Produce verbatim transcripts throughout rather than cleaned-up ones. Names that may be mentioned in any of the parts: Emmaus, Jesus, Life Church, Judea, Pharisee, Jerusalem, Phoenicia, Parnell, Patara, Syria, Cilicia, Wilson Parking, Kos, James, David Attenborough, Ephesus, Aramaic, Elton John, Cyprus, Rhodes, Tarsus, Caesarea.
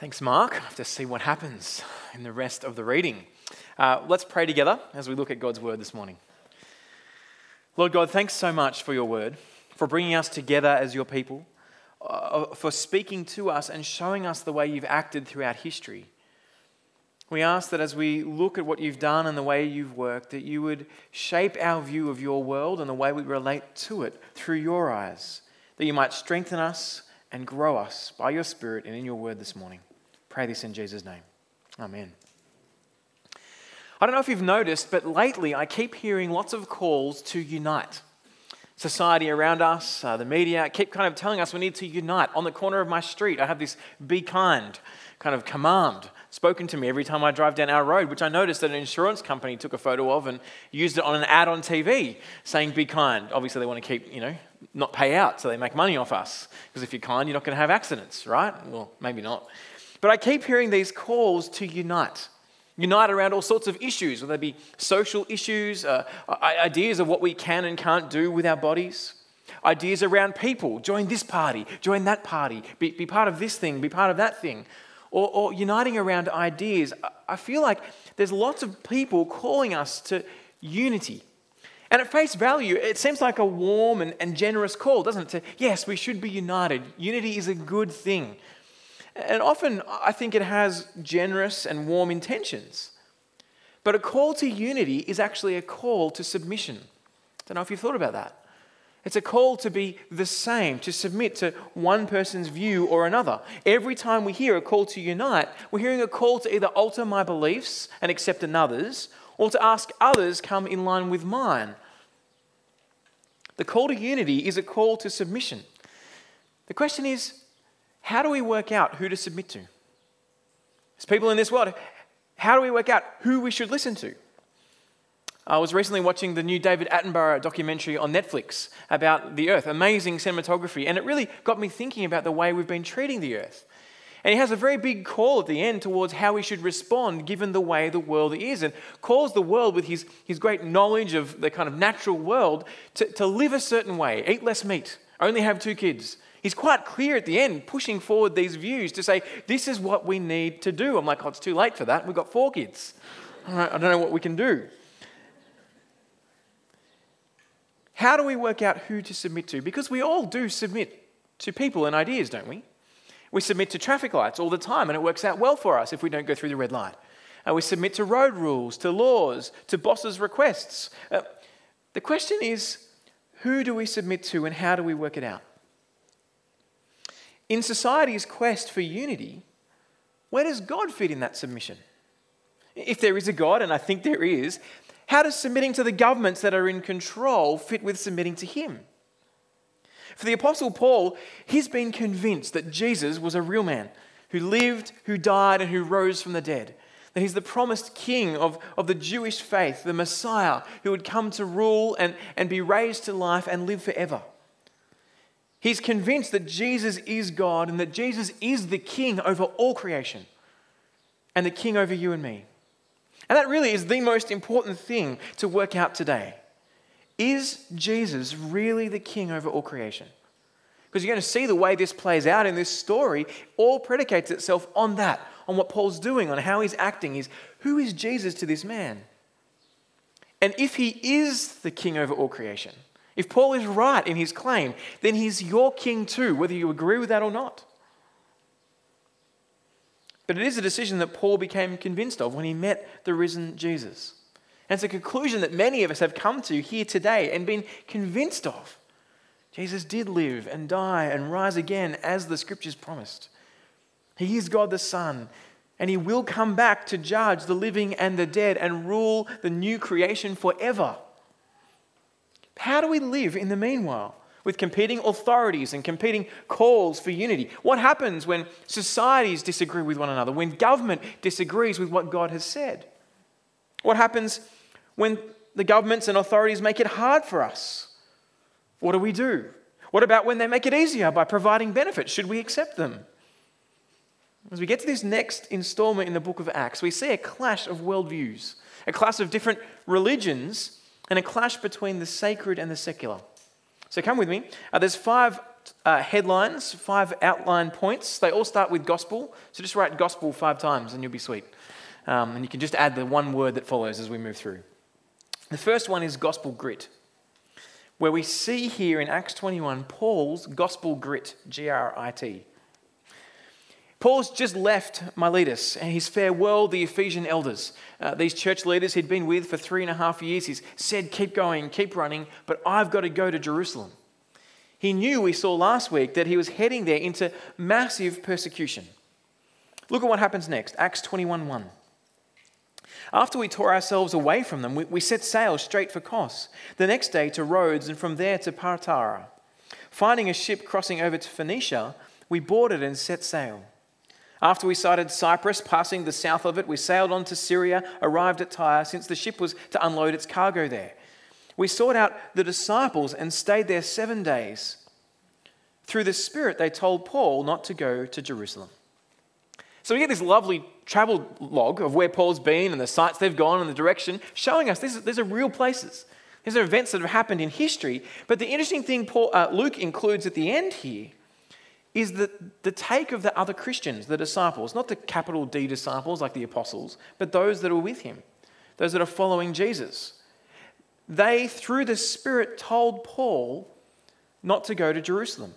Thanks, Mark. I'll have to see what happens in the rest of the reading. Uh, let's pray together as we look at God's word this morning. Lord God, thanks so much for your word, for bringing us together as your people, uh, for speaking to us and showing us the way you've acted throughout history. We ask that as we look at what you've done and the way you've worked, that you would shape our view of your world and the way we relate to it through your eyes, that you might strengthen us and grow us by your Spirit and in your word this morning. Pray this in Jesus' name. Amen. I don't know if you've noticed, but lately I keep hearing lots of calls to unite. Society around us, uh, the media, keep kind of telling us we need to unite. On the corner of my street, I have this "be kind" kind of command spoken to me every time I drive down our road, which I noticed that an insurance company took a photo of and used it on an ad on T V saying "be kind." Obviously, they want to keep, you know, not pay out, so they make money off us. Because if you're kind, you're not going to have accidents, right? Well, maybe not. But I keep hearing these calls to unite. Unite around all sorts of issues, whether they be social issues, uh, ideas of what we can and can't do with our bodies, ideas around people. Join this party, join that party, be, be part of this thing, be part of that thing, or, or uniting around ideas. I feel like there's lots of people calling us to unity. And at face value, it seems like a warm and, and generous call, doesn't it? To, yes, we should be united. Unity is a good thing. And often, I think it has generous and warm intentions. But a call to unity is actually a call to submission. I don't know if you've thought about that. It's a call to be the same, to submit to one person's view or another. Every time we hear a call to unite, we're hearing a call to either alter my beliefs and accept another's, or to ask others come in line with mine. The call to unity is a call to submission. The question is, how do we work out who to submit to? As people in this world, how do we work out who we should listen to? I was recently watching the new David Attenborough documentary on Netflix about the earth, amazing cinematography, and it really got me thinking about the way we've been treating the earth. And he has a very big call at the end towards how we should respond given the way the world is, and calls the world with his, his great knowledge of the kind of natural world to, to live a certain way, eat less meat, only have two kids. He's quite clear at the end, pushing forward these views to say, this is what we need to do. I'm like, oh, it's too late for that. We've got four kids. I don't know what we can do. How do we work out who to submit to? Because we all do submit to people and ideas, don't we? We submit to traffic lights all the time, and it works out well for us if we don't go through the red light. And we submit to road rules, to laws, to bosses' requests. Uh, the question is, who do we submit to and how do we work it out? In society's quest for unity, where does God fit in that submission? If there is a God, and I think there is, how does submitting to the governments that are in control fit with submitting to him? For the Apostle Paul, he's been convinced that Jesus was a real man who lived, who died, and who rose from the dead. That he's the promised king of, of the Jewish faith, the Messiah, who would come to rule and, and be raised to life and live forever. He's convinced that Jesus is God and that Jesus is the king over all creation and the king over you and me. And that really is the most important thing to work out today. Is Jesus really the king over all creation? Because you're going to see the way this plays out in this story all predicates itself on that, on what Paul's doing, on how he's acting. Is who is Jesus to this man? And if he is the king over all creation, if Paul is right in his claim, then he's your king too, whether you agree with that or not. But it is a decision that Paul became convinced of when he met the risen Jesus. And it's a conclusion that many of us have come to here today and been convinced of. Jesus did live and die and rise again as the scriptures promised. He is God the Son, and he will come back to judge the living and the dead and rule the new creation forever. How do we live in the meanwhile with competing authorities and competing calls for unity? What happens when societies disagree with one another, when government disagrees with what God has said? What happens when the governments and authorities make it hard for us? What do we do? What about when they make it easier by providing benefits? Should we accept them? As we get to this next installment in the book of Acts, we see a clash of worldviews, a clash of different religions, and a clash between the sacred and the secular. So come with me. Uh, there's five uh, headlines, five outline points. They all start with gospel. So just write gospel five times and you'll be sweet. Um, and you can just add the one word that follows as we move through. The first one is gospel grit, where we see here in Acts twenty-one, Paul's gospel grit, G R I T. Paul's just left Miletus and he's farewelled the Ephesian elders. Uh, these church leaders he'd been with for three and a half years. He's said, keep going, keep running, but I've got to go to Jerusalem. He knew, we saw last week, that he was heading there into massive persecution. Look at what happens next, Acts twenty-one one. After we tore ourselves away from them, we, we set sail straight for Kos, the next day to Rhodes and from there to Patara. Finding a ship crossing over to Phoenicia, we boarded and set sail. After we sighted Cyprus, passing the south of it, we sailed on to Syria, arrived at Tyre, since the ship was to unload its cargo there. We sought out the disciples and stayed there seven days. Through the Spirit, they told Paul not to go to Jerusalem. So we get this lovely travel log of where Paul's been and the sites they've gone and the direction, showing us these, these are real places. These are events that have happened in history. But the interesting thing Paul, uh, Luke includes at the end here is the, the take of the other Christians, the disciples, not the capital D disciples like the apostles, but those that are with him, those that are following Jesus. They, through the Spirit, told Paul not to go to Jerusalem.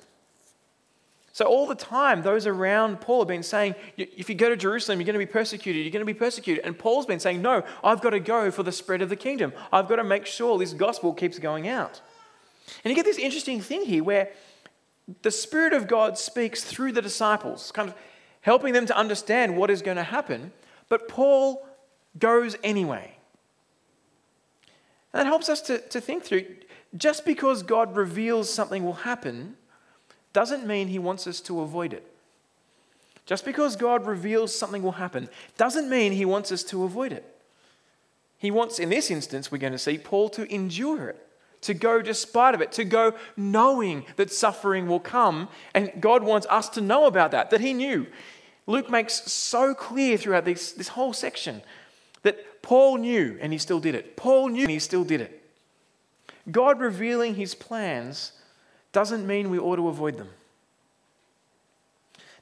So all the time, those around Paul have been saying, if you go to Jerusalem, you're going to be persecuted, you're going to be persecuted. And Paul's been saying, no, I've got to go for the spread of the kingdom. I've got to make sure this gospel keeps going out. And you get this interesting thing here where the Spirit of God speaks through the disciples, kind of helping them to understand what is going to happen, but Paul goes anyway. And that helps us to, to think through, just because God reveals something will happen doesn't mean he wants us to avoid it. Just because God reveals something will happen doesn't mean he wants us to avoid it. He wants, in this instance, we're going to see Paul to endure it, to go despite of it, to go knowing that suffering will come. And God wants us to know about that, that he knew. Luke makes so clear throughout this, this whole section that Paul knew and he still did it. Paul knew and he still did it. God revealing his plans doesn't mean we ought to avoid them.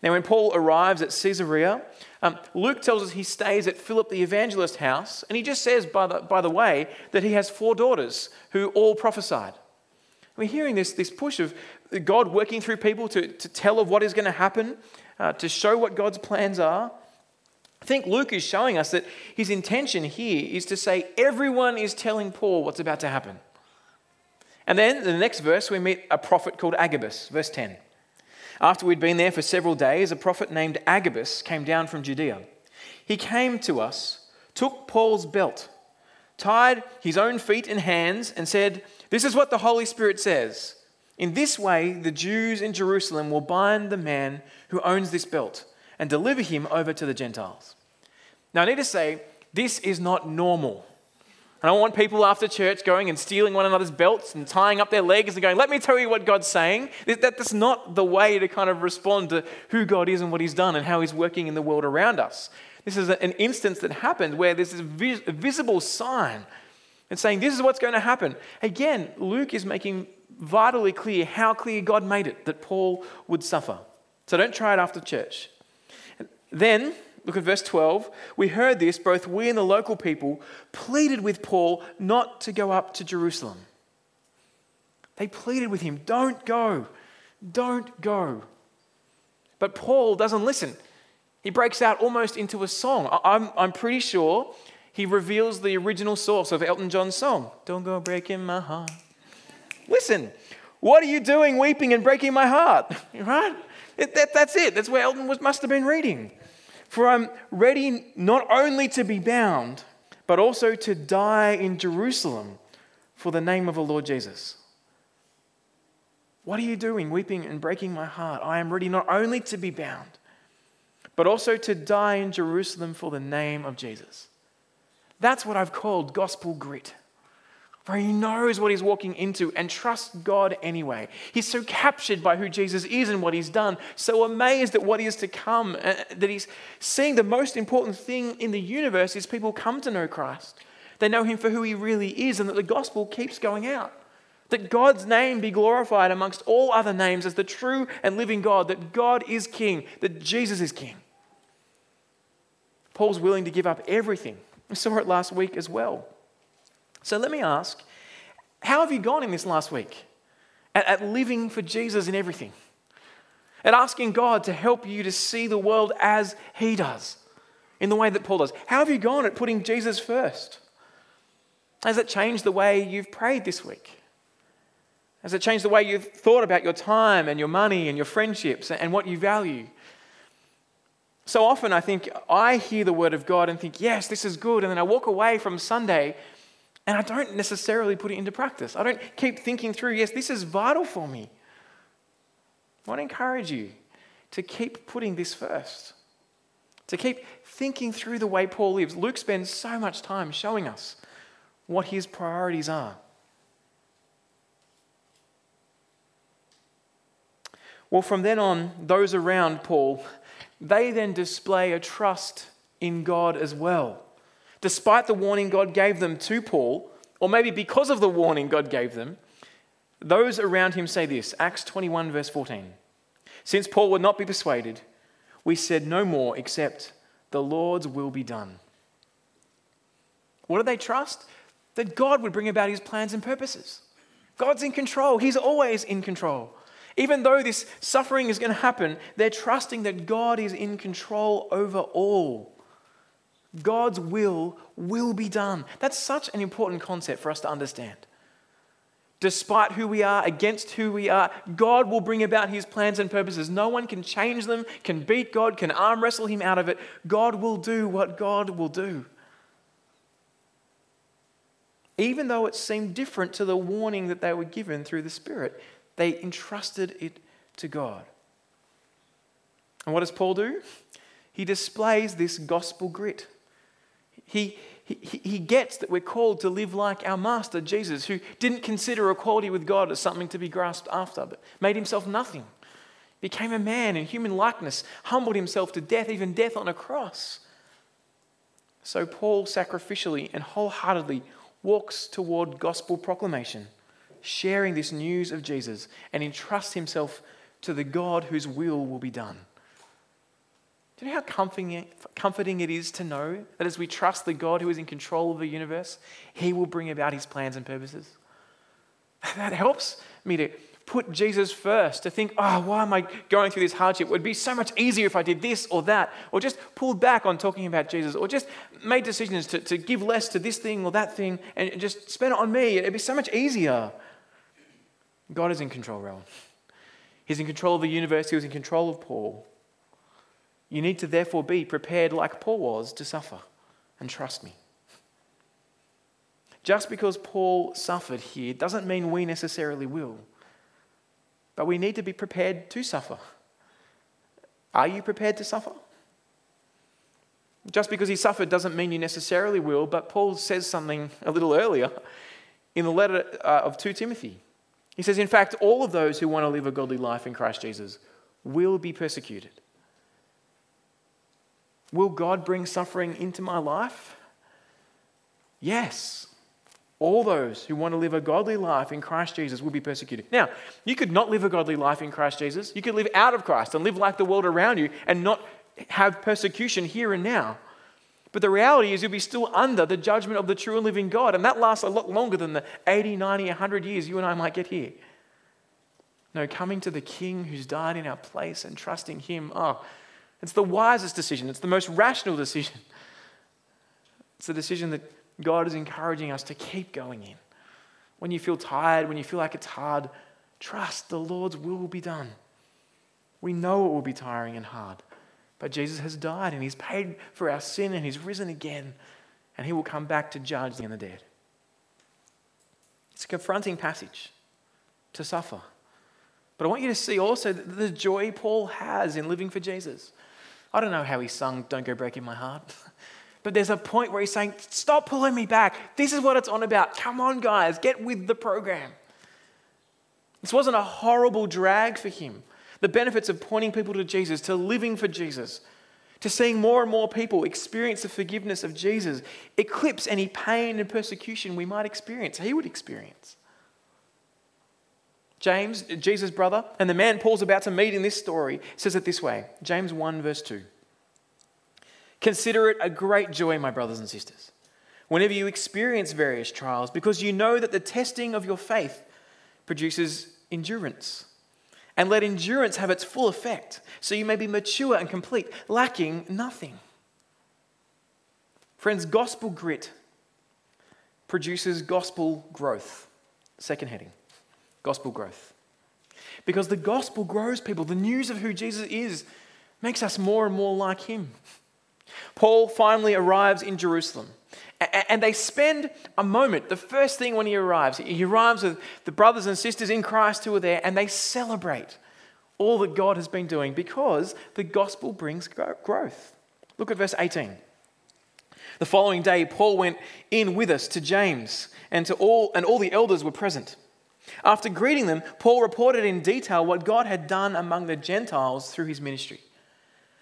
Now, when Paul arrives at Caesarea, um, Luke tells us he stays at Philip the evangelist's house, and he just says, by the, by the way, that he has four daughters who all prophesied. We're hearing this, this push of God working through people to, to tell of what is going to happen, uh, to show what God's plans are. I think Luke is showing us that his intention here is to say everyone is telling Paul what's about to happen. And then in the next verse, we meet a prophet called Agabus, verse ten. After we'd been there for several days, a prophet named Agabus came down from Judea. He came to us, took Paul's belt, tied his own feet and hands, and said, "This is what the Holy Spirit says. In this way, the Jews in Jerusalem will bind the man who owns this belt and deliver him over to the Gentiles." Now, I need to say, this is not normal. I don't want people after church going and stealing one another's belts and tying up their legs and going, let me tell you what God's saying. That's not the way to kind of respond to who God is and what he's done and how he's working in the world around us. This is an instance that happened where there's this visible sign and saying, this is what's going to happen. Again, Luke is making vitally clear how clear God made it that Paul would suffer. So don't try it after church. Then, look at verse twelve. We heard this, both we and the local people pleaded with Paul not to go up to Jerusalem. They pleaded with him, don't go, don't go. But Paul doesn't listen. He breaks out almost into a song. I'm, I'm pretty sure he reveals the original source of Elton John's song. Don't go breaking my heart. Listen, what are you doing weeping and breaking my heart? Right? It, that, that's it. That's where Elton was, must have been reading. For I'm ready not only to be bound, but also to die in Jerusalem for the name of the Lord Jesus. What are you doing, weeping and breaking my heart? I am ready not only to be bound, but also to die in Jerusalem for the name of Jesus. That's what I've called gospel grit. For he knows what he's walking into and trusts God anyway. He's so captured by who Jesus is and what he's done, so amazed at what is to come, uh, that he's seeing the most important thing in the universe is people come to know Christ. They know him for who he really is and that the gospel keeps going out. That God's name be glorified amongst all other names as the true and living God, that God is King, that Jesus is King. Paul's willing to give up everything. We saw it last week as well. So let me ask, how have you gone in this last week at, at living for Jesus in everything? At asking God to help you to see the world as He does, in the way that Paul does. How have you gone at putting Jesus first? Has it changed the way you've prayed this week? Has it changed the way you've thought about your time and your money and your friendships and what you value? So often I think I hear the word of God and think, yes, this is good. And then I walk away from Sunday and I don't necessarily put it into practice. I don't keep thinking through, yes, this is vital for me. I want to encourage you to keep putting this first, to keep thinking through the way Paul lives. Luke spends so much time showing us what his priorities are. Well, from then on, those around Paul, they then display a trust in God as well. Despite the warning God gave them to Paul, or maybe because of the warning God gave them, those around him say this, Acts twenty-one verse fourteen. Since Paul would not be persuaded, we said no more except the Lord's will be done. What do they trust? That God would bring about his plans and purposes. God's in control. He's always in control. Even though this suffering is going to happen, they're trusting that God is in control over all. God's will will be done. That's such an important concept for us to understand. Despite who we are, against who we are, God will bring about his plans and purposes. No one can change them, can beat God, can arm wrestle him out of it. God will do what God will do. Even though it seemed different to the warning that they were given through the Spirit, they entrusted it to God. And what does Paul do? He displays this gospel grit. He, he, he gets that we're called to live like our master, Jesus, who didn't consider equality with God as something to be grasped after, but made himself nothing, became a man in human likeness, humbled himself to death, even death on a cross. So Paul sacrificially and wholeheartedly walks toward gospel proclamation, sharing this news of Jesus, and entrusts himself to the God whose will will be done. Do you know how comforting, comforting it is to know that as we trust the God who is in control of the universe, he will bring about his plans and purposes? That helps me to put Jesus first, to think, oh, why am I going through this hardship? It would be so much easier if I did this or that, or just pulled back on talking about Jesus, or just made decisions to, to give less to this thing or that thing and just spend it on me. It'd be so much easier. God is in control, Rowan. He's in control of the universe. He was in control of Paul. You need to therefore be prepared like Paul was to suffer. And trust me. Just because Paul suffered here doesn't mean we necessarily will. But we need to be prepared to suffer. Are you prepared to suffer? Just because he suffered doesn't mean you necessarily will, but Paul says something a little earlier in the letter of Second Timothy. He says, in fact, all of those who want to live a godly life in Christ Jesus will be persecuted. Will God bring suffering into my life? Yes. All those who want to live a godly life in Christ Jesus will be persecuted. Now, you could not live a godly life in Christ Jesus. You could live out of Christ and live like the world around you and not have persecution here and now. But the reality is you'll be still under the judgment of the true and living God. And that lasts a lot longer than the eighty, ninety, one hundred years you and I might get here. No, coming to the King who's died in our place and trusting him, oh, it's the wisest decision. It's the most rational decision. It's the decision that God is encouraging us to keep going in. When you feel tired, when you feel like it's hard, trust the Lord's will be done. We know it will be tiring and hard. But Jesus has died and he's paid for our sin and he's risen again and he will come back to judge the dead. It's a confronting passage to suffer. But I want you to see also the joy Paul has in living for Jesus. I don't know how he sung, Don't Go Breaking My Heart. But there's a point where he's saying, stop pulling me back. This is what it's on about. Come on, guys, get with the program. This wasn't a horrible drag for him. The benefits of pointing people to Jesus, to living for Jesus, to seeing more and more people experience the forgiveness of Jesus, eclipse any pain and persecution we might experience, he would experience. James, Jesus' brother, and the man Paul's about to meet in this story, says it this way, James one verse two. Consider it a great joy, my brothers and sisters, whenever you experience various trials, because you know that the testing of your faith produces endurance. And let endurance have its full effect, so you may be mature and complete, lacking nothing. Friends, gospel grit produces gospel growth. Second heading, gospel growth. Because the gospel grows people. The news of who Jesus is makes us more and more like him. Paul finally arrives in Jerusalem, and they spend a moment, the first thing when he arrives, he arrives with the brothers and sisters in Christ who are there, and they celebrate all that God has been doing because the gospel brings growth. Look at verse eighteen. The following day, Paul went in with us to James, and to all, and all the elders were present. After greeting them, Paul reported in detail what God had done among the Gentiles through his ministry.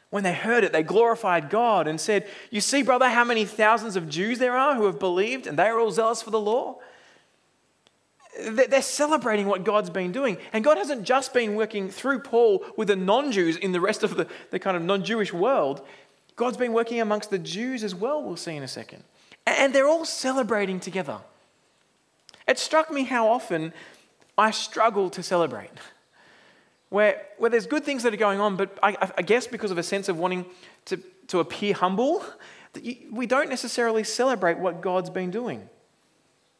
When they heard it, they glorified God and said, "You see, brother, how many thousands of Jews there are who have believed, and they are all zealous for the law." They're celebrating what God's been doing. And God hasn't just been working through Paul with the non-Jews in the rest of the, the kind of non-Jewish world. God's been working amongst the Jews as well, we'll see in a second. And they're all celebrating together. It struck me how often I struggle to celebrate. Where, where there's good things that are going on, but I, I guess because of a sense of wanting to, to appear humble, that you, we don't necessarily celebrate what God's been doing.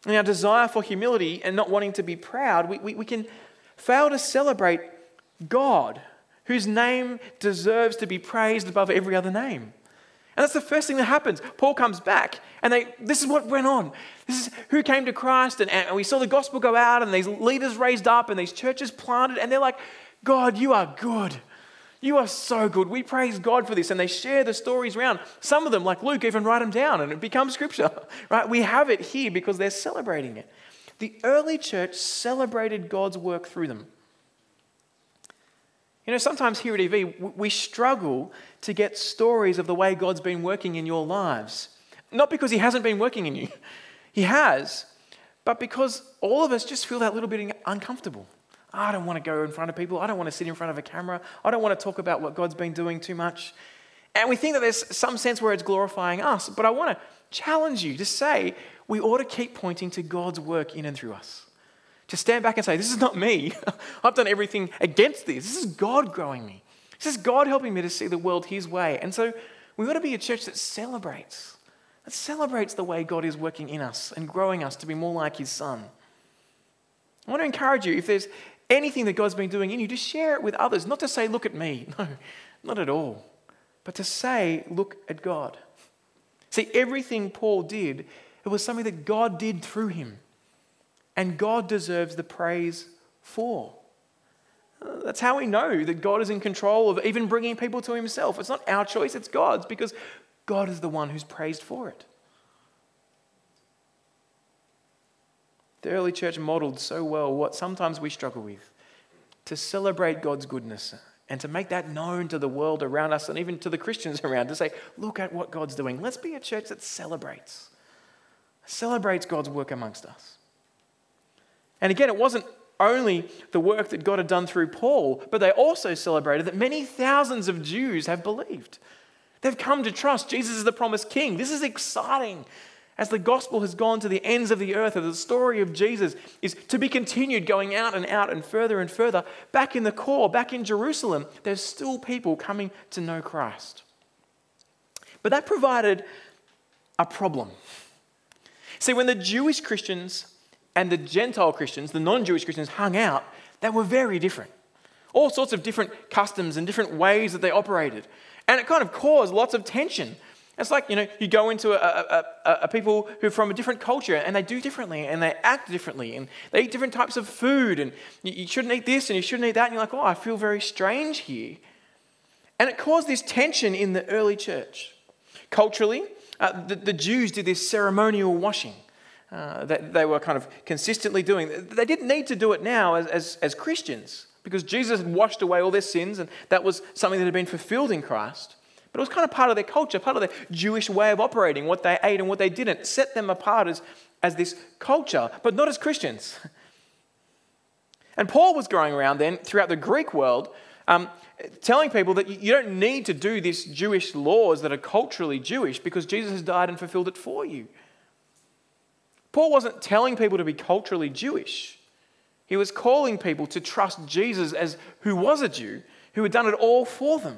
And our desire for humility and not wanting to be proud, we, we, we can fail to celebrate God, whose name deserves to be praised above every other name. And that's the first thing that happens. Paul comes back and they, this is what went on. This is who came to Christ, and, and we saw the gospel go out, and these leaders raised up, and these churches planted, and they're like, "God, you are good. You are so good. We praise God for this." And they share the stories around. Some of them, like Luke, even write them down and it becomes scripture, right? We have it here because they're celebrating it. The early church celebrated God's work through them. You know, sometimes here at E V, we struggle to get stories of the way God's been working in your lives. Not because he hasn't been working in you. He has. But because all of us just feel that little bit uncomfortable. I don't want to go in front of people. I don't want to sit in front of a camera. I don't want to talk about what God's been doing too much. And we think that there's some sense where it's glorifying us. But I want to challenge you to say we ought to keep pointing to God's work in and through us. To stand back and say, this is not me. I've done everything against this. This is God growing me. This is God helping me to see the world his way. And so we ought to be a church that celebrates. That celebrates the way God is working in us and growing us to be more like his son. I want to encourage you, if there's anything that God's been doing in you, to share it with others. Not to say, look at me. No, not at all. But to say, look at God. See, everything Paul did, it was something that God did through him. And God deserves the praise for. That's how we know that God is in control of even bringing people to himself. It's not our choice, it's God's, because God is the one who's praised for it. The early church modeled so well what sometimes we struggle with, to celebrate God's goodness and to make that known to the world around us and even to the Christians around, to say, look at what God's doing. Let's be a church that celebrates, celebrates God's work amongst us. And again, it wasn't only the work that God had done through Paul, but they also celebrated that many thousands of Jews have believed. They've come to trust Jesus is the promised king. This is exciting. As the gospel has gone to the ends of the earth, as the story of Jesus is to be continued, going out and out and further and further, back in the core, back in Jerusalem, there's still people coming to know Christ. But that provided a problem. See, when the Jewish Christians and the Gentile Christians, the non-Jewish Christians, hung out, they were very different. All sorts of different customs and different ways that they operated. And it kind of caused lots of tension. It's like, you know, you go into a, a, a, a people who are from a different culture and they do differently and they act differently and they eat different types of food and you, you shouldn't eat this and you shouldn't eat that. And you're like, oh, I feel very strange here. And it caused this tension in the early church. Culturally, uh, the, the Jews did this ceremonial washing uh, that they were kind of consistently doing. They didn't need to do it now as, as, as Christians because Jesus had washed away all their sins and that was something that had been fulfilled in Christ. But it was kind of part of their culture, part of their Jewish way of operating, what they ate and what they didn't. It set them apart as, as this culture, but not as Christians. And Paul was going around then throughout the Greek world um, telling people that you don't need to do these Jewish laws that are culturally Jewish because Jesus has died and fulfilled it for you. Paul wasn't telling people to be culturally Jewish. He was calling people to trust Jesus as who was a Jew, who had done it all for them.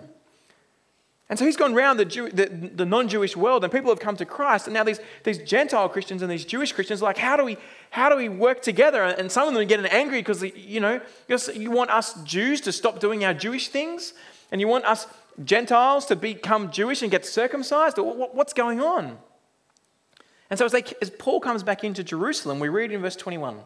And so he's gone round the, Jew, the, the non-Jewish world, and people have come to Christ. And now these, these Gentile Christians and these Jewish Christians are like, how do we how do we work together? And some of them are getting angry because, you know, you want us Jews to stop doing our Jewish things? And you want us Gentiles to become Jewish and get circumcised? What's going on? And so as, they, as Paul comes back into Jerusalem, we read in verse twenty-one,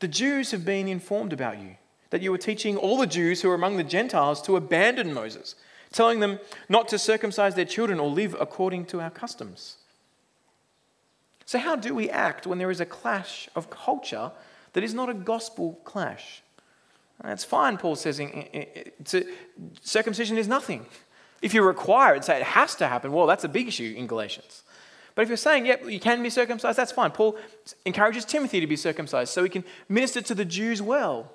the Jews have been informed about you, that you were teaching all the Jews who were among the Gentiles to abandon Moses, telling them not to circumcise their children or live according to our customs. So how do we act when there is a clash of culture that is not a gospel clash? And it's fine, Paul says, circumcision is nothing. If you require it, say it has to happen, well, that's a big issue in Galatians. But if you're saying, yep, you can be circumcised, that's fine. Paul encourages Timothy to be circumcised so he can minister to the Jews well.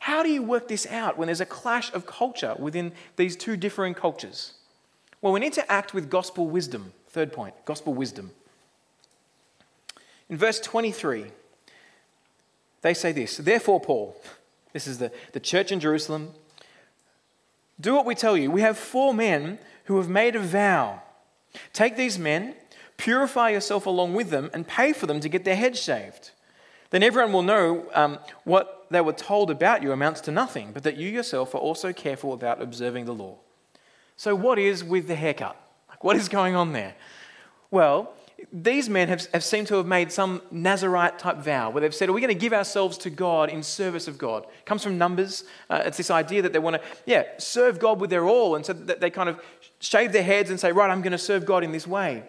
How do you work this out when there's a clash of culture within these two differing cultures? Well, we need to act with gospel wisdom. Third point, gospel wisdom. In verse twenty-three, they say this, therefore, Paul, this is the, the church in Jerusalem, do what we tell you. We have four men who have made a vow. Take these men, purify yourself along with them, and pay for them to get their heads shaved. Then everyone will know um, what they were told about you amounts to nothing, but that you yourself are also careful about observing the law. So what is with the haircut? Like, what is going on there? Well, these men have, have seemed to have made some Nazarite-type vow where they've said, are we going to give ourselves to God in service of God? It comes from Numbers. Uh, it's this idea that they want to, yeah, serve God with their all. And so that they kind of shave their heads and say, right, I'm going to serve God in this way.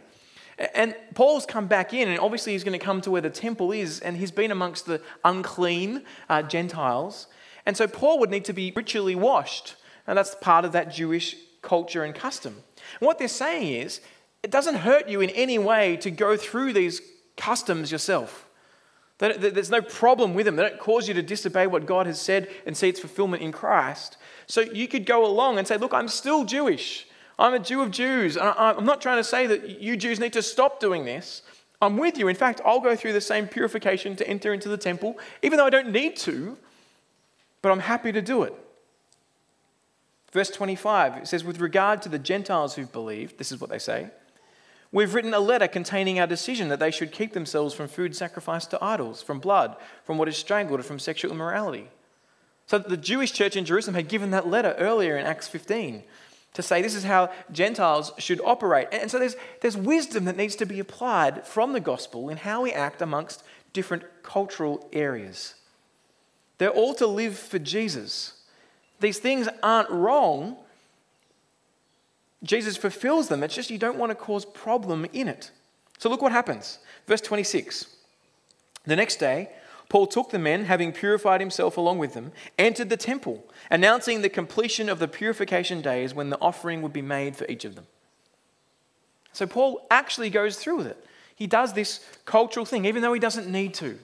And Paul's come back in, and obviously he's going to come to where the temple is, and he's been amongst the unclean uh, Gentiles. And so Paul would need to be ritually washed, and that's part of that Jewish culture and custom. And what they're saying is, it doesn't hurt you in any way to go through these customs yourself. There's no problem with them. They don't cause you to disobey what God has said and see its fulfillment in Christ. So you could go along and say, look, I'm still Jewish. I'm a Jew of Jews. I'm not trying to say that you Jews need to stop doing this. I'm with you. In fact, I'll go through the same purification to enter into the temple, even though I don't need to, but I'm happy to do it. Verse twenty-five, it says, with regard to the Gentiles who've believed, this is what they say, we've written a letter containing our decision that they should keep themselves from food sacrificed to idols, from blood, from what is strangled, or from sexual immorality. So the Jewish church in Jerusalem had given that letter earlier in Acts fifteen to say this is how Gentiles should operate. And so there's, there's wisdom that needs to be applied from the gospel in how we act amongst different cultural areas. They're all to live for Jesus. These things aren't wrong. Jesus fulfills them. It's just you don't want to cause problem in it. So look what happens. Verse twenty-six. The next day, Paul took the men, having purified himself along with them, entered the temple, announcing the completion of the purification days when the offering would be made for each of them. So Paul actually goes through with it. He does this cultural thing, even though he doesn't need to.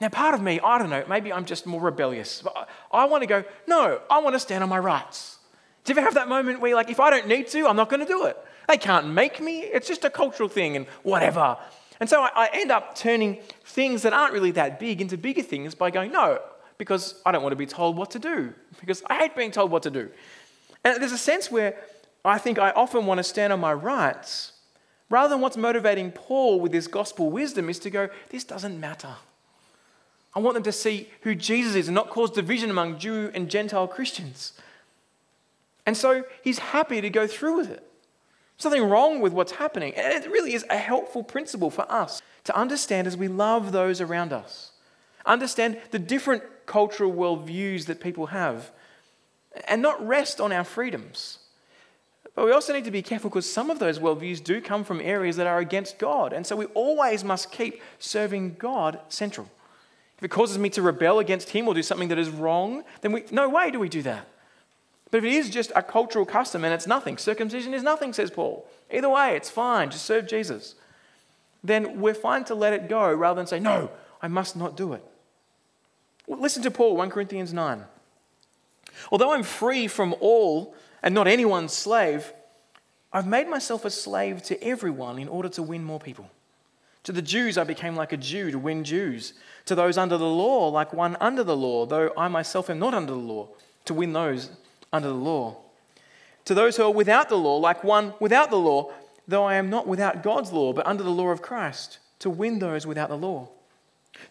Now, part of me, I don't know, maybe I'm just more rebellious, but I want to go, no, I want to stand on my rights. Do you ever have that moment where you're like, if I don't need to, I'm not going to do it. They can't make me. It's just a cultural thing and whatever. And so I end up turning things that aren't really that big into bigger things by going, no, because I don't want to be told what to do, because I hate being told what to do. And there's a sense where I think I often want to stand on my rights, rather than what's motivating Paul with his gospel wisdom is to go, this doesn't matter. I want them to see who Jesus is and not cause division among Jew and Gentile Christians. And so he's happy to go through with it. Something wrong with what's happening. And it really is a helpful principle for us to understand as we love those around us. Understand the different cultural worldviews that people have and not rest on our freedoms. But we also need to be careful because some of those worldviews do come from areas that are against God. And so we always must keep serving God central. If it causes me to rebel against him or do something that is wrong, then we, no way do we do that. But if it is just a cultural custom and it's nothing, circumcision is nothing, says Paul. Either way, it's fine, just serve Jesus. Then we're fine to let it go rather than say, no, I must not do it. Listen to Paul, First Corinthians nine. Although I'm free from all and not anyone's slave, I've made myself a slave to everyone in order to win more people. To the Jews, I became like a Jew to win Jews. To those under the law, like one under the law, though I myself am not under the law, to win those under the law. To those who are without the law, like one without the law, though I am not without God's law, but under the law of Christ, to win those without the law.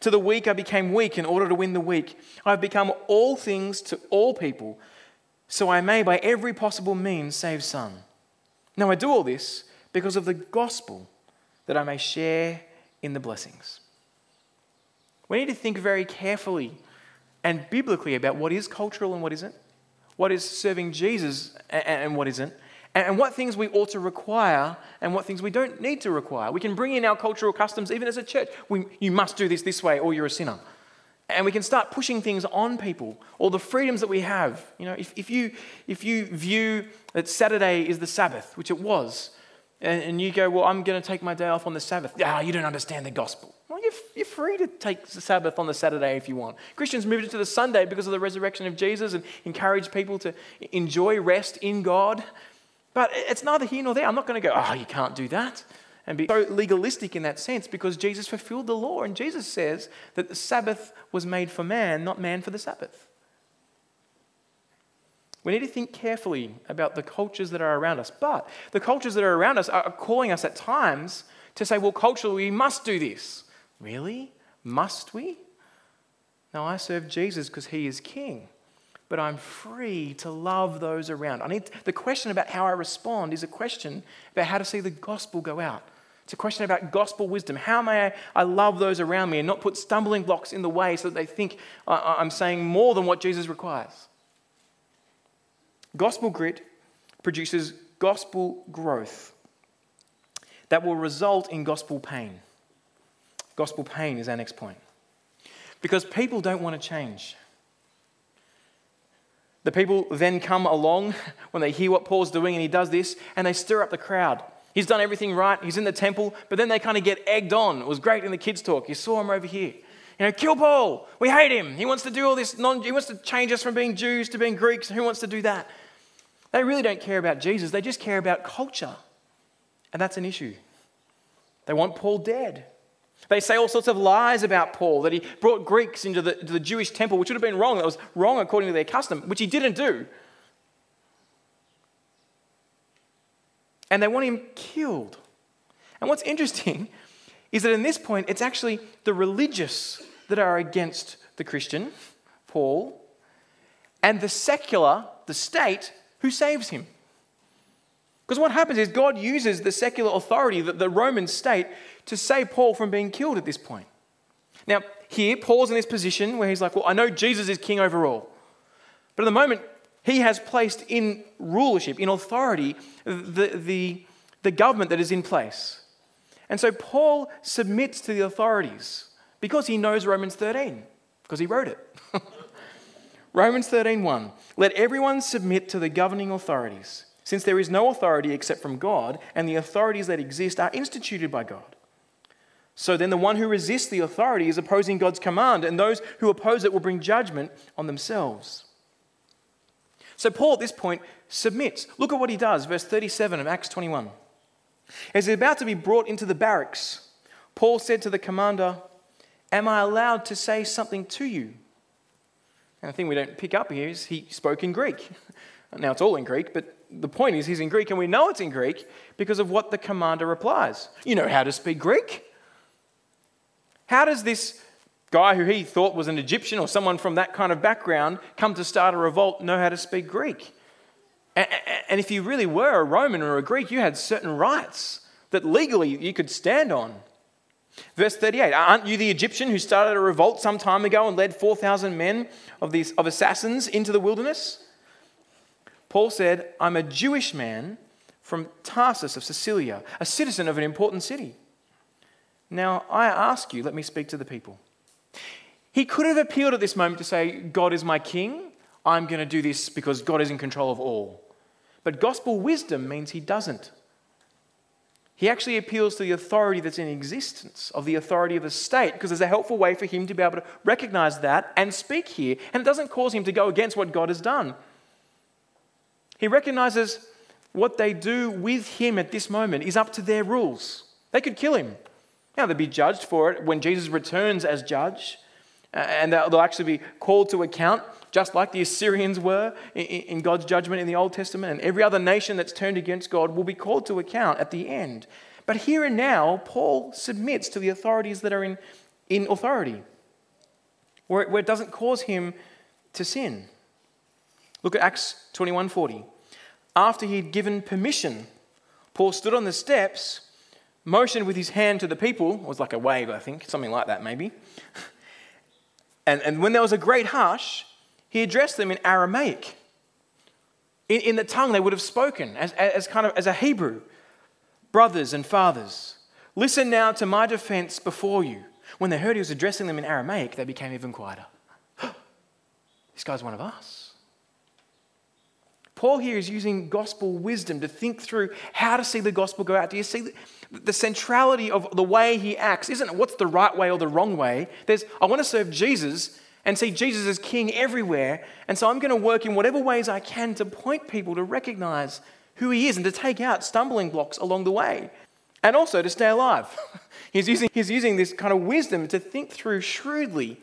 To the weak, I became weak in order to win the weak. I have become all things to all people, so I may by every possible means save some. Now I do all this because of the gospel, that I may share in the blessings. We need to think very carefully and biblically about what is cultural and what isn't, what is serving Jesus and what isn't, and what things we ought to require and what things we don't need to require. We can bring in our cultural customs, even as a church. We, you must do this this way or you're a sinner. And we can start pushing things on people, or the freedoms that we have. You know, if, if you if you view that Saturday is the Sabbath, which it was, and, and you go, well, I'm going to take my day off on the Sabbath. Ah, you don't understand the gospel. Well, you're, you're free to take the Sabbath on the Saturday if you want. Christians moved it to the Sunday because of the resurrection of Jesus and encourage people to enjoy rest in God. But it's neither here nor there. I'm not going to go, oh, you can't do that, and be so legalistic in that sense, because Jesus fulfilled the law, and Jesus says that the Sabbath was made for man, not man for the Sabbath. We need to think carefully about the cultures that are around us, but the cultures that are around us are calling us at times to say, well, culturally, we must do this. Really? Must we? No, I serve Jesus because he is king, but I'm free to love those around. I need to, the question about how I respond is a question about how to see the gospel go out. It's a question about gospel wisdom. How may I, I love those around me and not put stumbling blocks in the way so that they think I, I'm saying more than what Jesus requires? Gospel grit produces gospel growth that will result in gospel pain. Gospel pain is our next point. Because people don't want to change. The people then come along when they hear what Paul's doing, and he does this, and they stir up the crowd. He's done everything right. He's in the temple, but then they kind of get egged on. It was great in the kids' talk. You saw him over here. You know, kill Paul. We hate him. He wants to do all this. Non- he wants to change us from being Jews to being Greeks. Who wants to do that? They really don't care about Jesus. They just care about culture, and that's an issue. They want Paul dead. They say all sorts of lies about Paul, that he brought Greeks into the, the Jewish temple, which would have been wrong. That was wrong according to their custom, which he didn't do. And they want him killed. And what's interesting is that in this point, it's actually the religious that are against the Christian, Paul, and the secular, the state, who saves him. Because what happens is God uses the secular authority, the, the Roman state, to save Paul from being killed at this point. Now, here, Paul's in this position where he's like, well, I know Jesus is king over all. But at the moment, he has placed in rulership, in authority, the, the, the government that is in place. And so Paul submits to the authorities because he knows Romans thirteen, because he wrote it. Romans thirteen one, let everyone submit to the governing authorities, since there is no authority except from God, and the authorities that exist are instituted by God. So then the one who resists the authority is opposing God's command, and those who oppose it will bring judgment on themselves. So Paul at this point submits. Look at what he does, verse thirty-seven of Acts twenty-one. As he's about to be brought into the barracks, Paul said to the commander, am I allowed to say something to you? And the thing we don't pick up here is he spoke in Greek. Now it's all in Greek, but the point is he's in Greek, and we know it's in Greek because of what the commander replies. You know how to speak Greek. How does this guy who he thought was an Egyptian or someone from that kind of background come to start a revolt know how to speak Greek? And if you really were a Roman or a Greek, you had certain rights that legally you could stand on. Verse thirty-eight, aren't you the Egyptian who started a revolt some time ago and led four thousand men of these of assassins into the wilderness? Paul said, I'm a Jewish man from Tarsus of Cilicia, a citizen of an important city. Now, I ask you, let me speak to the people. He could have appealed at this moment to say, God is my king. I'm going to do this because God is in control of all. But gospel wisdom means he doesn't. He actually appeals to the authority that's in existence, of the authority of the state, because there's a helpful way for him to be able to recognize that and speak here. And it doesn't cause him to go against what God has done. He recognizes what they do with him at this moment is up to their rules. They could kill him. Now, they'll be judged for it when Jesus returns as judge, and they'll actually be called to account, just like the Assyrians were in God's judgment in the Old Testament, and every other nation that's turned against God will be called to account at the end. But here and now, Paul submits to the authorities that are in, in authority, where it, where it doesn't cause him to sin. Look at Acts twenty-one forty. After he'd given permission, Paul stood on the steps, motioned with his hand to the people. It was like a wave, I think, something like that maybe. And, and when there was a great hush, he addressed them in Aramaic, in, in the tongue they would have spoken, as, as kind of as a Hebrew. Brothers and fathers, listen now to my defense before you. When they heard he was addressing them in Aramaic, they became even quieter. This guy's one of us. Paul here is using gospel wisdom to think through how to see the gospel go out. Do you see the, the centrality of the way he acts? Isn't what's the right way or the wrong way. There's, I want to serve Jesus and see Jesus as king everywhere. And so I'm going to work in whatever ways I can to point people to recognize who he is and to take out stumbling blocks along the way. And also to stay alive. he's, using, he's using this kind of wisdom to think through shrewdly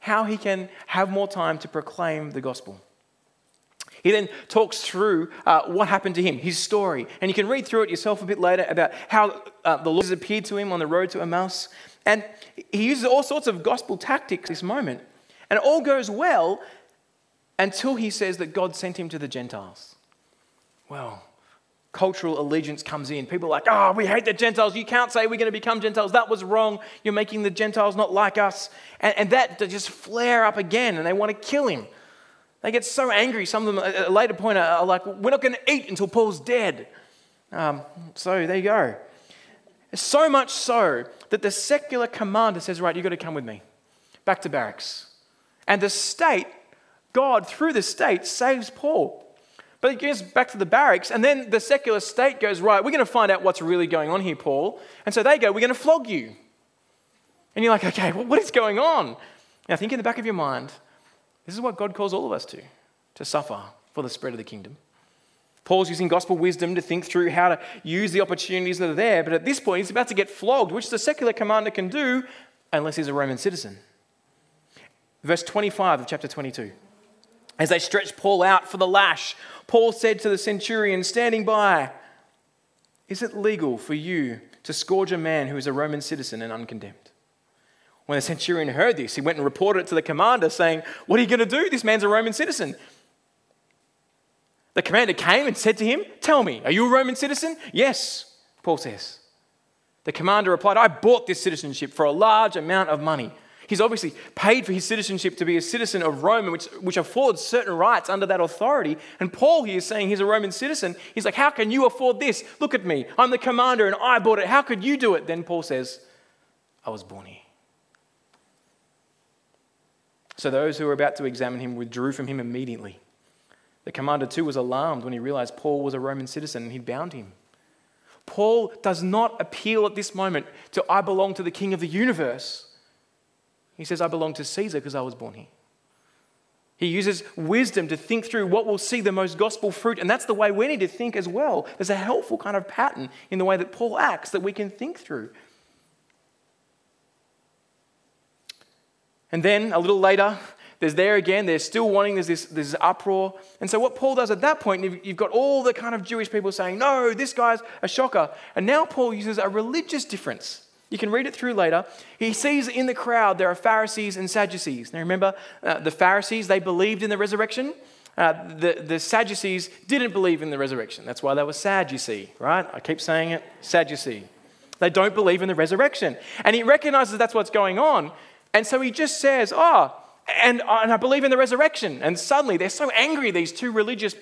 how he can have more time to proclaim the gospel. He then talks through uh, what happened to him, his story. And you can read through it yourself a bit later about how uh, the Lord appeared to him on the road to Emmaus. And he uses all sorts of gospel tactics at this moment. And it all goes well until he says that God sent him to the Gentiles. Well, cultural allegiance comes in. People are like, oh, we hate the Gentiles. You can't say we're going to become Gentiles. That was wrong. You're making the Gentiles not like us. And, and that they just flare up again and they want to kill him. They get so angry. Some of them at a later point are like, we're not going to eat until Paul's dead. Um, so there you go. So much so that the secular commander says, right, you've got to come with me. Back to barracks. And the state, God through the state, saves Paul. But he goes back to the barracks, and then the secular state goes, right, we're going to find out what's really going on here, Paul. And so they go, we're going to flog you. And you're like, okay, well, what is going on? Now think in the back of your mind, this is what God calls all of us to, to suffer for the spread of the kingdom. Paul's using gospel wisdom to think through how to use the opportunities that are there. But at this point, he's about to get flogged, which the secular commander can do unless he's a Roman citizen. Verse twenty-five of chapter twenty-two. As they stretched Paul out for the lash, Paul said to the centurion standing by, is it legal for you to scourge a man who is a Roman citizen and uncondemned? When the centurion heard this, he went and reported it to the commander saying, what are you going to do? This man's a Roman citizen. The commander came and said to him, tell me, are you a Roman citizen? Yes, Paul says. The commander replied, I bought this citizenship for a large amount of money. He's obviously paid for his citizenship to be a citizen of Rome, which, which affords certain rights under that authority. And Paul here is saying he's a Roman citizen. He's like, how can you afford this? Look at me. I'm the commander and I bought it. How could you do it? Then Paul says, I was born here. So those who were about to examine him withdrew from him immediately. The commander too was alarmed when he realized Paul was a Roman citizen and he'd bound him. Paul does not appeal at this moment to I belong to the King of the universe. He says, I belong to Caesar because I was born here. He uses wisdom to think through what will see the most gospel fruit. And that's the way we need to think as well. There's a helpful kind of pattern in the way that Paul acts that we can think through. And then a little later, there's there again, they're still wanting, there's this, there's this uproar. And so what Paul does at that point, you've got all the kind of Jewish people saying, no, this guy's a shocker. And now Paul uses a religious difference. You can read it through later. He sees in the crowd there are Pharisees and Sadducees. Now remember, uh, the Pharisees, they believed in the resurrection. Uh, the, the Sadducees didn't believe in the resurrection. That's why they were Sadducee, right? I keep saying it, Sadducee. They don't believe in the resurrection. And he recognizes that's what's going on. And so he just says, oh, and, and I believe in the resurrection. And suddenly they're so angry, these two religious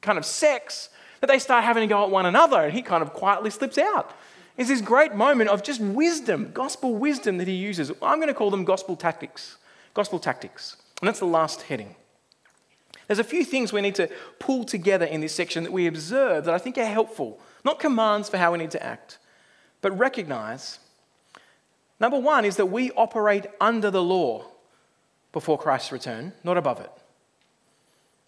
kind of sects, that they start having to go at one another. And he kind of quietly slips out. It's this great moment of just wisdom, gospel wisdom that he uses. I'm going to call them gospel tactics. Gospel tactics. And that's the last heading. There's a few things we need to pull together in this section that we observe that I think are helpful. Not commands for how we need to act, but recognize, number one, is that we operate under the law before Christ's return, not above it.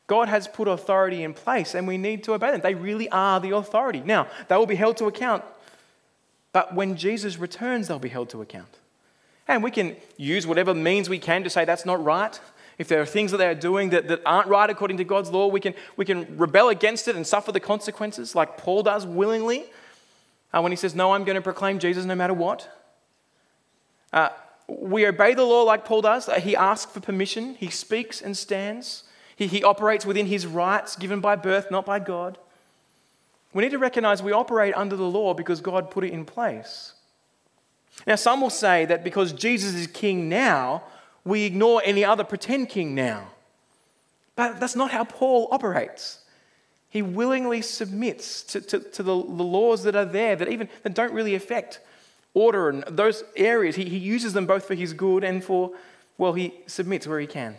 God has put authority in place and we need to obey them. They really are the authority. Now, they will be held to account, but when Jesus returns, they'll be held to account. And we can use whatever means we can to say that's not right. If there are things that they are doing that, that aren't right according to God's law, we can, we can rebel against it and suffer the consequences like Paul does willingly uh, when he says, no, I'm going to proclaim Jesus no matter what. Uh, we obey the law like Paul does. He asks for permission. He speaks and stands. He, he operates within his rights given by birth, not by God. We need to recognize we operate under the law because God put it in place. Now, some will say that because Jesus is king now, we ignore any other pretend king now. But that's not how Paul operates. He willingly submits to, to, to the, the laws that are there that even that don't really affect order and those areas. He, he uses them both for his good and for, well, he submits where he can.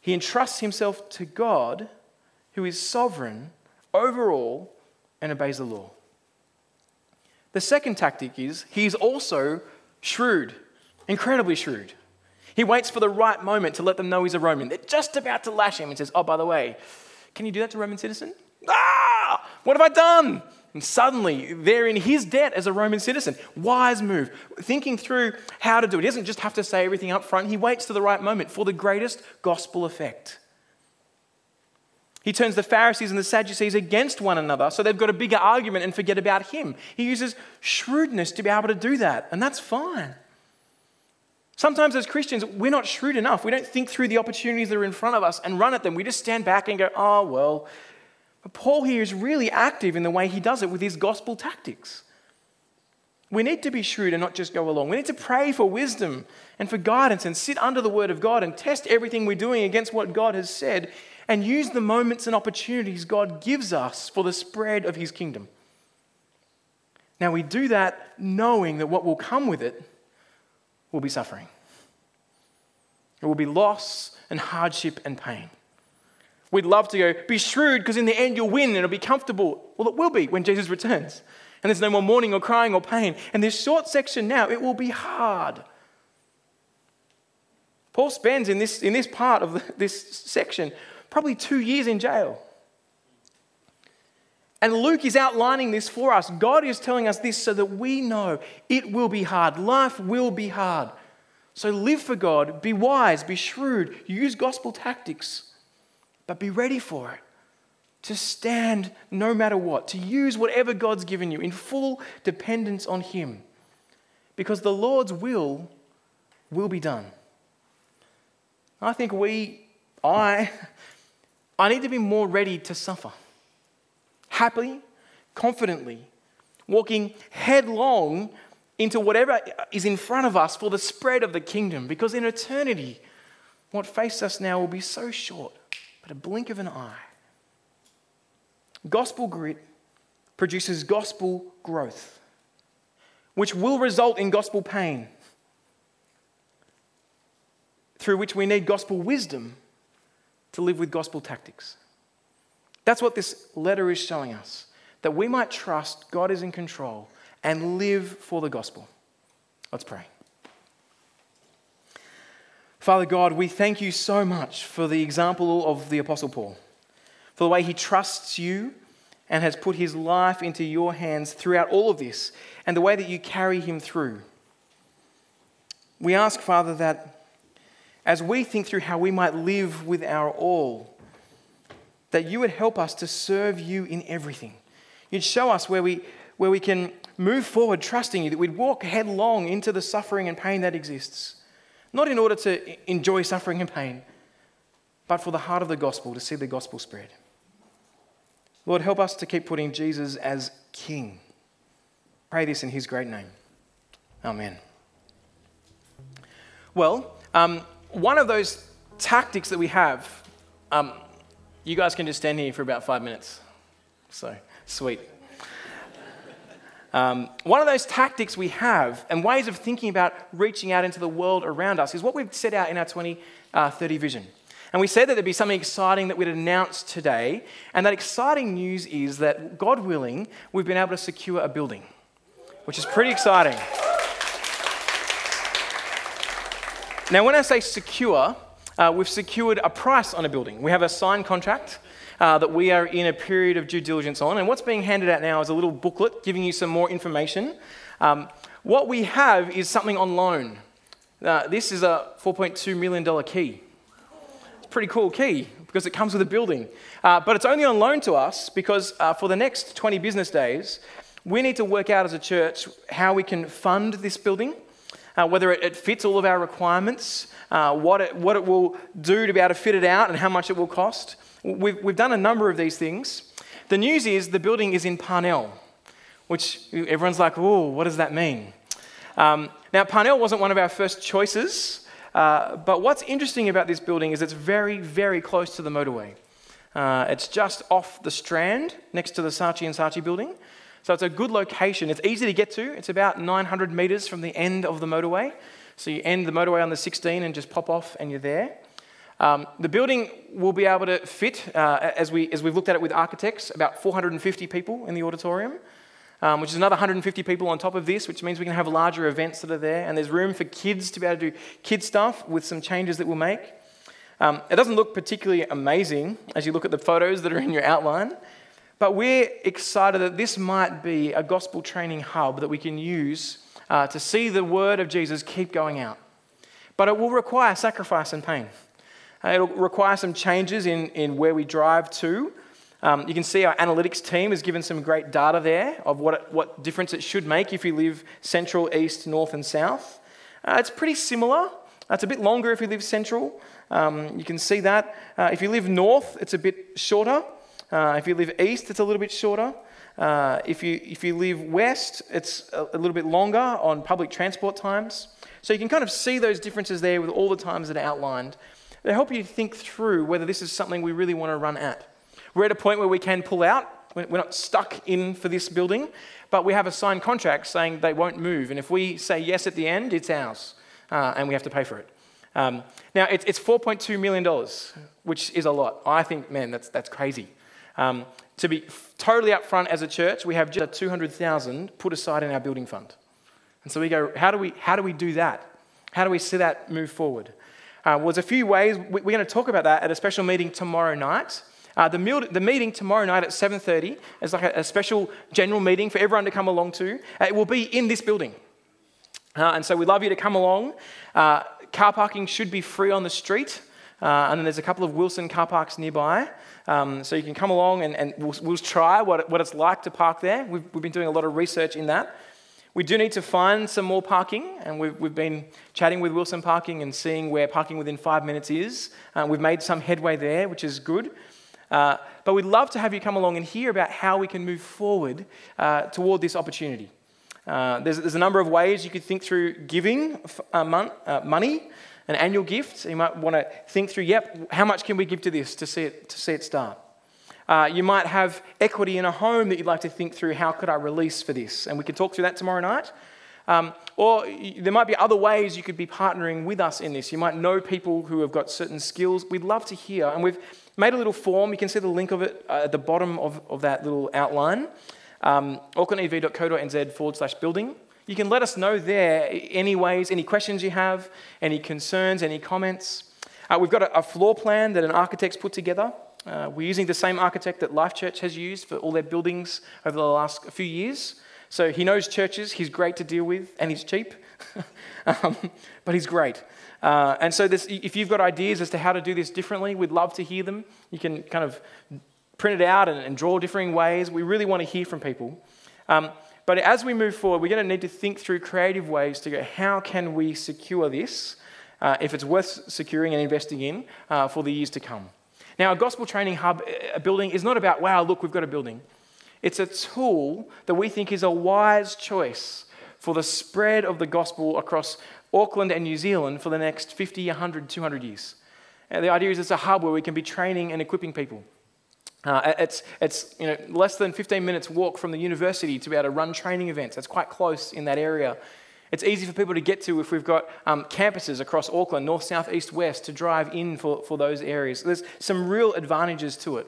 He entrusts himself to God, who is sovereign over all and obeys the law. The second tactic is he's also shrewd, incredibly shrewd. He waits for the right moment to let them know he's a Roman. They're just about to lash him and says, oh, by the way, can you do that to a Roman citizen? Ah, what have I done? And suddenly they're in his debt as a Roman citizen. Wise move, thinking through how to do it. He doesn't just have to say everything up front. He waits to the right moment for the greatest gospel effect. He turns the Pharisees and the Sadducees against one another, so they've got a bigger argument and forget about him. He uses shrewdness to be able to do that, and that's fine. Sometimes as Christians, we're not shrewd enough. We don't think through the opportunities that are in front of us and run at them. We just stand back and go, oh, well. But Paul here is really active in the way he does it with his gospel tactics. We need to be shrewd and not just go along. We need to pray for wisdom and for guidance and sit under the word of God and test everything we're doing against what God has said and use the moments and opportunities God gives us for the spread of his kingdom. Now, we do that knowing that what will come with it will be suffering. It will be loss and hardship and pain. We'd love to go, be shrewd because in the end you'll win and it'll be comfortable. Well, it will be when Jesus returns and there's no more mourning or crying or pain. And this short section now, it will be hard. Paul spends in this, in this part of the, this section probably two years in jail. And Luke is outlining this for us. God is telling us this so that we know it will be hard. Life will be hard. So live for God, be wise, be shrewd, use gospel tactics, but be ready for it. To stand no matter what, to use whatever God's given you in full dependence on him. Because the Lord's will will be done. I think we, I, I need to be more ready to suffer. Happily, confidently, walking headlong into whatever is in front of us for the spread of the kingdom. Because in eternity, what faces us now will be so short, but a blink of an eye. Gospel grit produces gospel growth, which will result in gospel pain, through which we need gospel wisdom to live with gospel tactics. That's what this letter is showing us, that we might trust God is in control and live for the gospel. Let's pray. Father God, we thank you so much for the example of the Apostle Paul, for the way he trusts you and has put his life into your hands throughout all of this, and the way that you carry him through. We ask, Father, that as we think through how we might live with our all, that you would help us to serve you in everything. You'd show us where we, where we can move forward trusting you, that we'd walk headlong into the suffering and pain that exists, not in order to enjoy suffering and pain, but for the heart of the gospel, to see the gospel spread. Lord, help us to keep putting Jesus as King. Pray this in his great name. Amen. Well, um, one of those tactics that we have... Um, You guys can just stand here for about five minutes. So, sweet. Um, one of those tactics we have and ways of thinking about reaching out into the world around us is what we've set out in our twenty thirty vision. And we said that there'd be something exciting that we'd announce today. And that exciting news is that, God willing, we've been able to secure a building. which is pretty exciting. Now, when I say secure, uh, we've secured a price on a building. We have a signed contract uh, that we are in a period of due diligence on. And what's being handed out now is a little booklet giving you some more information. Um, what we have is something on loan. Uh, this is a four point two million dollars key. It's a pretty cool key because it comes with a building. Uh, but it's only on loan to us because uh, for the next twenty business days, we need to work out as a church how we can fund this building, uh, whether it, it fits all of our requirements, uh, what it what it will do to be able to fit it out and how much it will cost. We've, we've done a number of these things. The news is the building is in Parnell, which everyone's like, oh, what does that mean? Um, now, Parnell wasn't one of our first choices, uh, but what's interesting about this building is it's very, very close to the motorway. Uh, it's just off the Strand, next to the Saatchi and Saatchi building. So it's a good location. It's easy to get to. It's about nine hundred metres from the end of the motorway. So you end the motorway on the sixteen and just pop off and you're there. Um, the building will be able to fit, uh, as, we, as we've looked at it with architects, about four hundred fifty people in the auditorium. Um, which is another one hundred fifty people on top of this, which means we can have larger events that are there. And there's room for kids to be able to do kid stuff with some changes that we'll make. Um, it doesn't look particularly amazing as you look at the photos that are in your outline. But we're excited that this might be a gospel training hub that we can use uh, to see the word of Jesus keep going out. But it will require sacrifice and pain. Uh, it'll require some changes in, in where we drive to. Um, you can see our analytics team has given some great data there of what it, what difference it should make if you live central, east, north and south. Uh, it's pretty similar. It's a bit longer if you live central. Um, you can see that. Uh, if you live north, it's a bit shorter. Uh, if you live east, it's a little bit shorter. Uh, if you if you live west, it's a, a little bit longer on public transport times. So you can kind of see those differences there with all the times that are outlined. They help you think through whether this is something we really want to run at. We're at a point where we can pull out. We're not stuck in for this building, but we have a signed contract saying they won't move. And if we say yes at the end, it's ours, uh, and we have to pay for it. Um, now, it's, it's four point two million dollars, which is a lot. I think, man, that's that's crazy. Um, to be f- totally upfront as a church, we have just two hundred thousand dollars put aside in our building fund. And so we go, how do we how do we do that? How do we see that move forward? Uh, well, there's a few ways. We're going to talk about that at a special meeting tomorrow night. Uh, the, meal, the meeting tomorrow night at seven thirty is like a, a special general meeting for everyone to come along to. Uh, it will be in this building. Uh, and so we'd love you to come along. Uh, car parking should be free on the street. Uh, and then there's a couple of Wilson car parks nearby. Um, so you can come along and, and we'll, we'll try what, what it's like to park there. We've, we've been doing a lot of research in that. We do need to find some more parking, and we've, we've been chatting with Wilson Parking and seeing where parking within five minutes is. Uh, we've made some headway there, which is good. Uh, but we'd love to have you come along and hear about how we can move forward uh, toward this opportunity. Uh, there's, there's a number of ways you could think through giving f- uh, mon- uh, money, an annual gift. You might want to think through, yep, how much can we give to this to see it to see it start? Uh, you might have equity in a home that you'd like to think through, how could I release for this? And we can talk through that tomorrow night. Um, or there might be other ways you could be partnering with us in this. You might know people who have got certain skills. We'd love to hear, and we've made a little form. You can see the link of it uh, at the bottom of, of that little outline, um, auckland e v dot co dot n z forward slash building. You can let us know there any ways, any questions you have, any concerns, any comments. Uh, we've got a, a floor plan that an architect's put together. Uh, we're using the same architect that Life Church has used for all their buildings over the last few years. So he knows churches, he's great to deal with, and he's cheap, um, but he's great. Uh, and so this, if you've got ideas as to how to do this differently, we'd love to hear them. You can kind of print it out and, and draw differing ways. We really want to hear from people. Um, but as we move forward, we're going to need to think through creative ways to go, how can we secure this, uh, if it's worth securing and investing in uh, for the years to come? Now, a gospel training hub, a building, is not about, wow, look, we've got a building. It's a tool that we think is a wise choice for the spread of the gospel across Auckland and New Zealand for the next fifty, one hundred, two hundred years. And the idea is it's a hub where we can be training and equipping people. Uh, it's it's you know less than fifteen minutes walk from the university to be able to run training events. That's quite close in that area. It's easy for people to get to if we've got um, campuses across Auckland, north, south, east, west, to drive in for, for those areas. So there's some real advantages to it.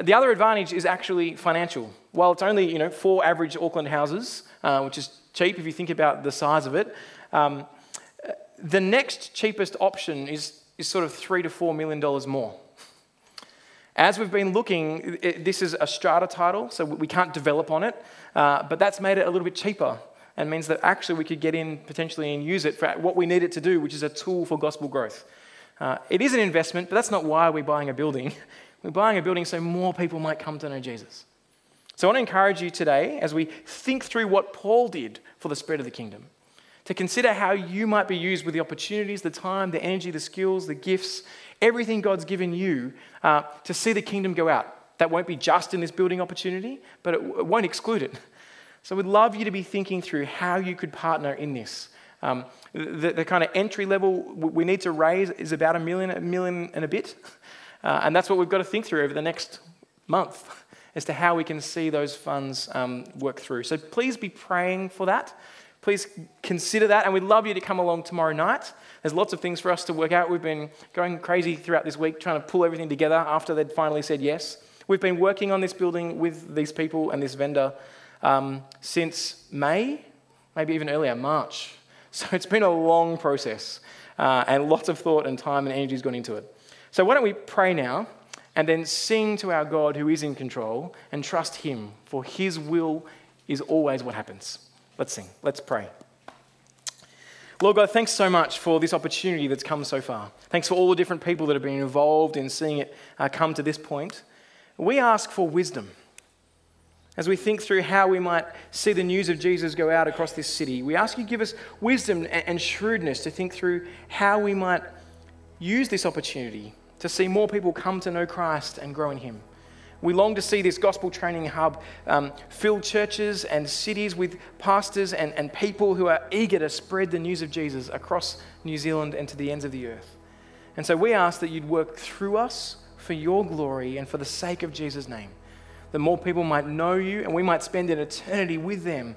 The other advantage is actually financial. While it's only, you know, four average Auckland houses, uh, which is cheap if you think about the size of it, um, the next cheapest option is is sort of three to four million dollars more. As we've been looking, it, this is a strata title, so we can't develop on it, uh, but that's made it a little bit cheaper and means that actually we could get in potentially and use it for what we need it to do, which is a tool for gospel growth. Uh, it is an investment, but that's not why we're buying a building. We're buying a building so more people might come to know Jesus. So I want to encourage you today, as we think through what Paul did for the spread of the kingdom, to consider how you might be used with the opportunities, the time, the energy, the skills, the gifts, everything God's given you uh, to see the kingdom go out. That won't be just in this building opportunity, but it, w- it won't exclude it. So we'd love you to be thinking through how you could partner in this. Um, the, the kind of entry level we need to raise is about a million, a million and a bit. Uh, and that's what we've got to think through over the next month as to how we can see those funds um, work through. So please be praying for that. Please consider that, and we'd love you to come along tomorrow night. There's lots of things for us to work out. We've been going crazy throughout this week trying to pull everything together after they'd finally said yes. We've been working on this building with these people and this vendor um, since May, maybe even earlier, March. So it's been a long process, uh, and lots of thought and time and energy has gone into it. So why don't we pray now and then sing to our God who is in control and trust him, for his will is always what happens. Let's sing. Let's pray. Lord God, thanks so much for this opportunity that's come so far. Thanks for all the different people that have been involved in seeing it uh, come to this point. We ask for wisdom as we think through how we might see the news of Jesus go out across this city. We ask you to give us wisdom and shrewdness to think through how we might use this opportunity to see more people come to know Christ and grow in him. We long to see this gospel training hub um, fill churches and cities with pastors and, and people who are eager to spread the news of Jesus across New Zealand and to the ends of the earth. And so we ask that you'd work through us for your glory and for the sake of Jesus' name, that more people might know you and we might spend an eternity with them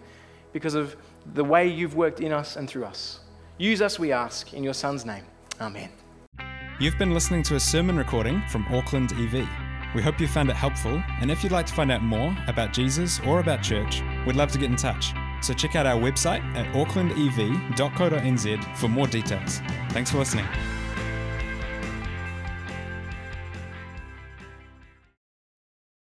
because of the way you've worked in us and through us. Use us, we ask, in your Son's name. Amen. You've been listening to a sermon recording from Auckland E V. We hope you found it helpful, and if you'd like to find out more about Jesus or about church, we'd love to get in touch. So check out our website at auckland e v dot co dot n z for more details. Thanks for listening.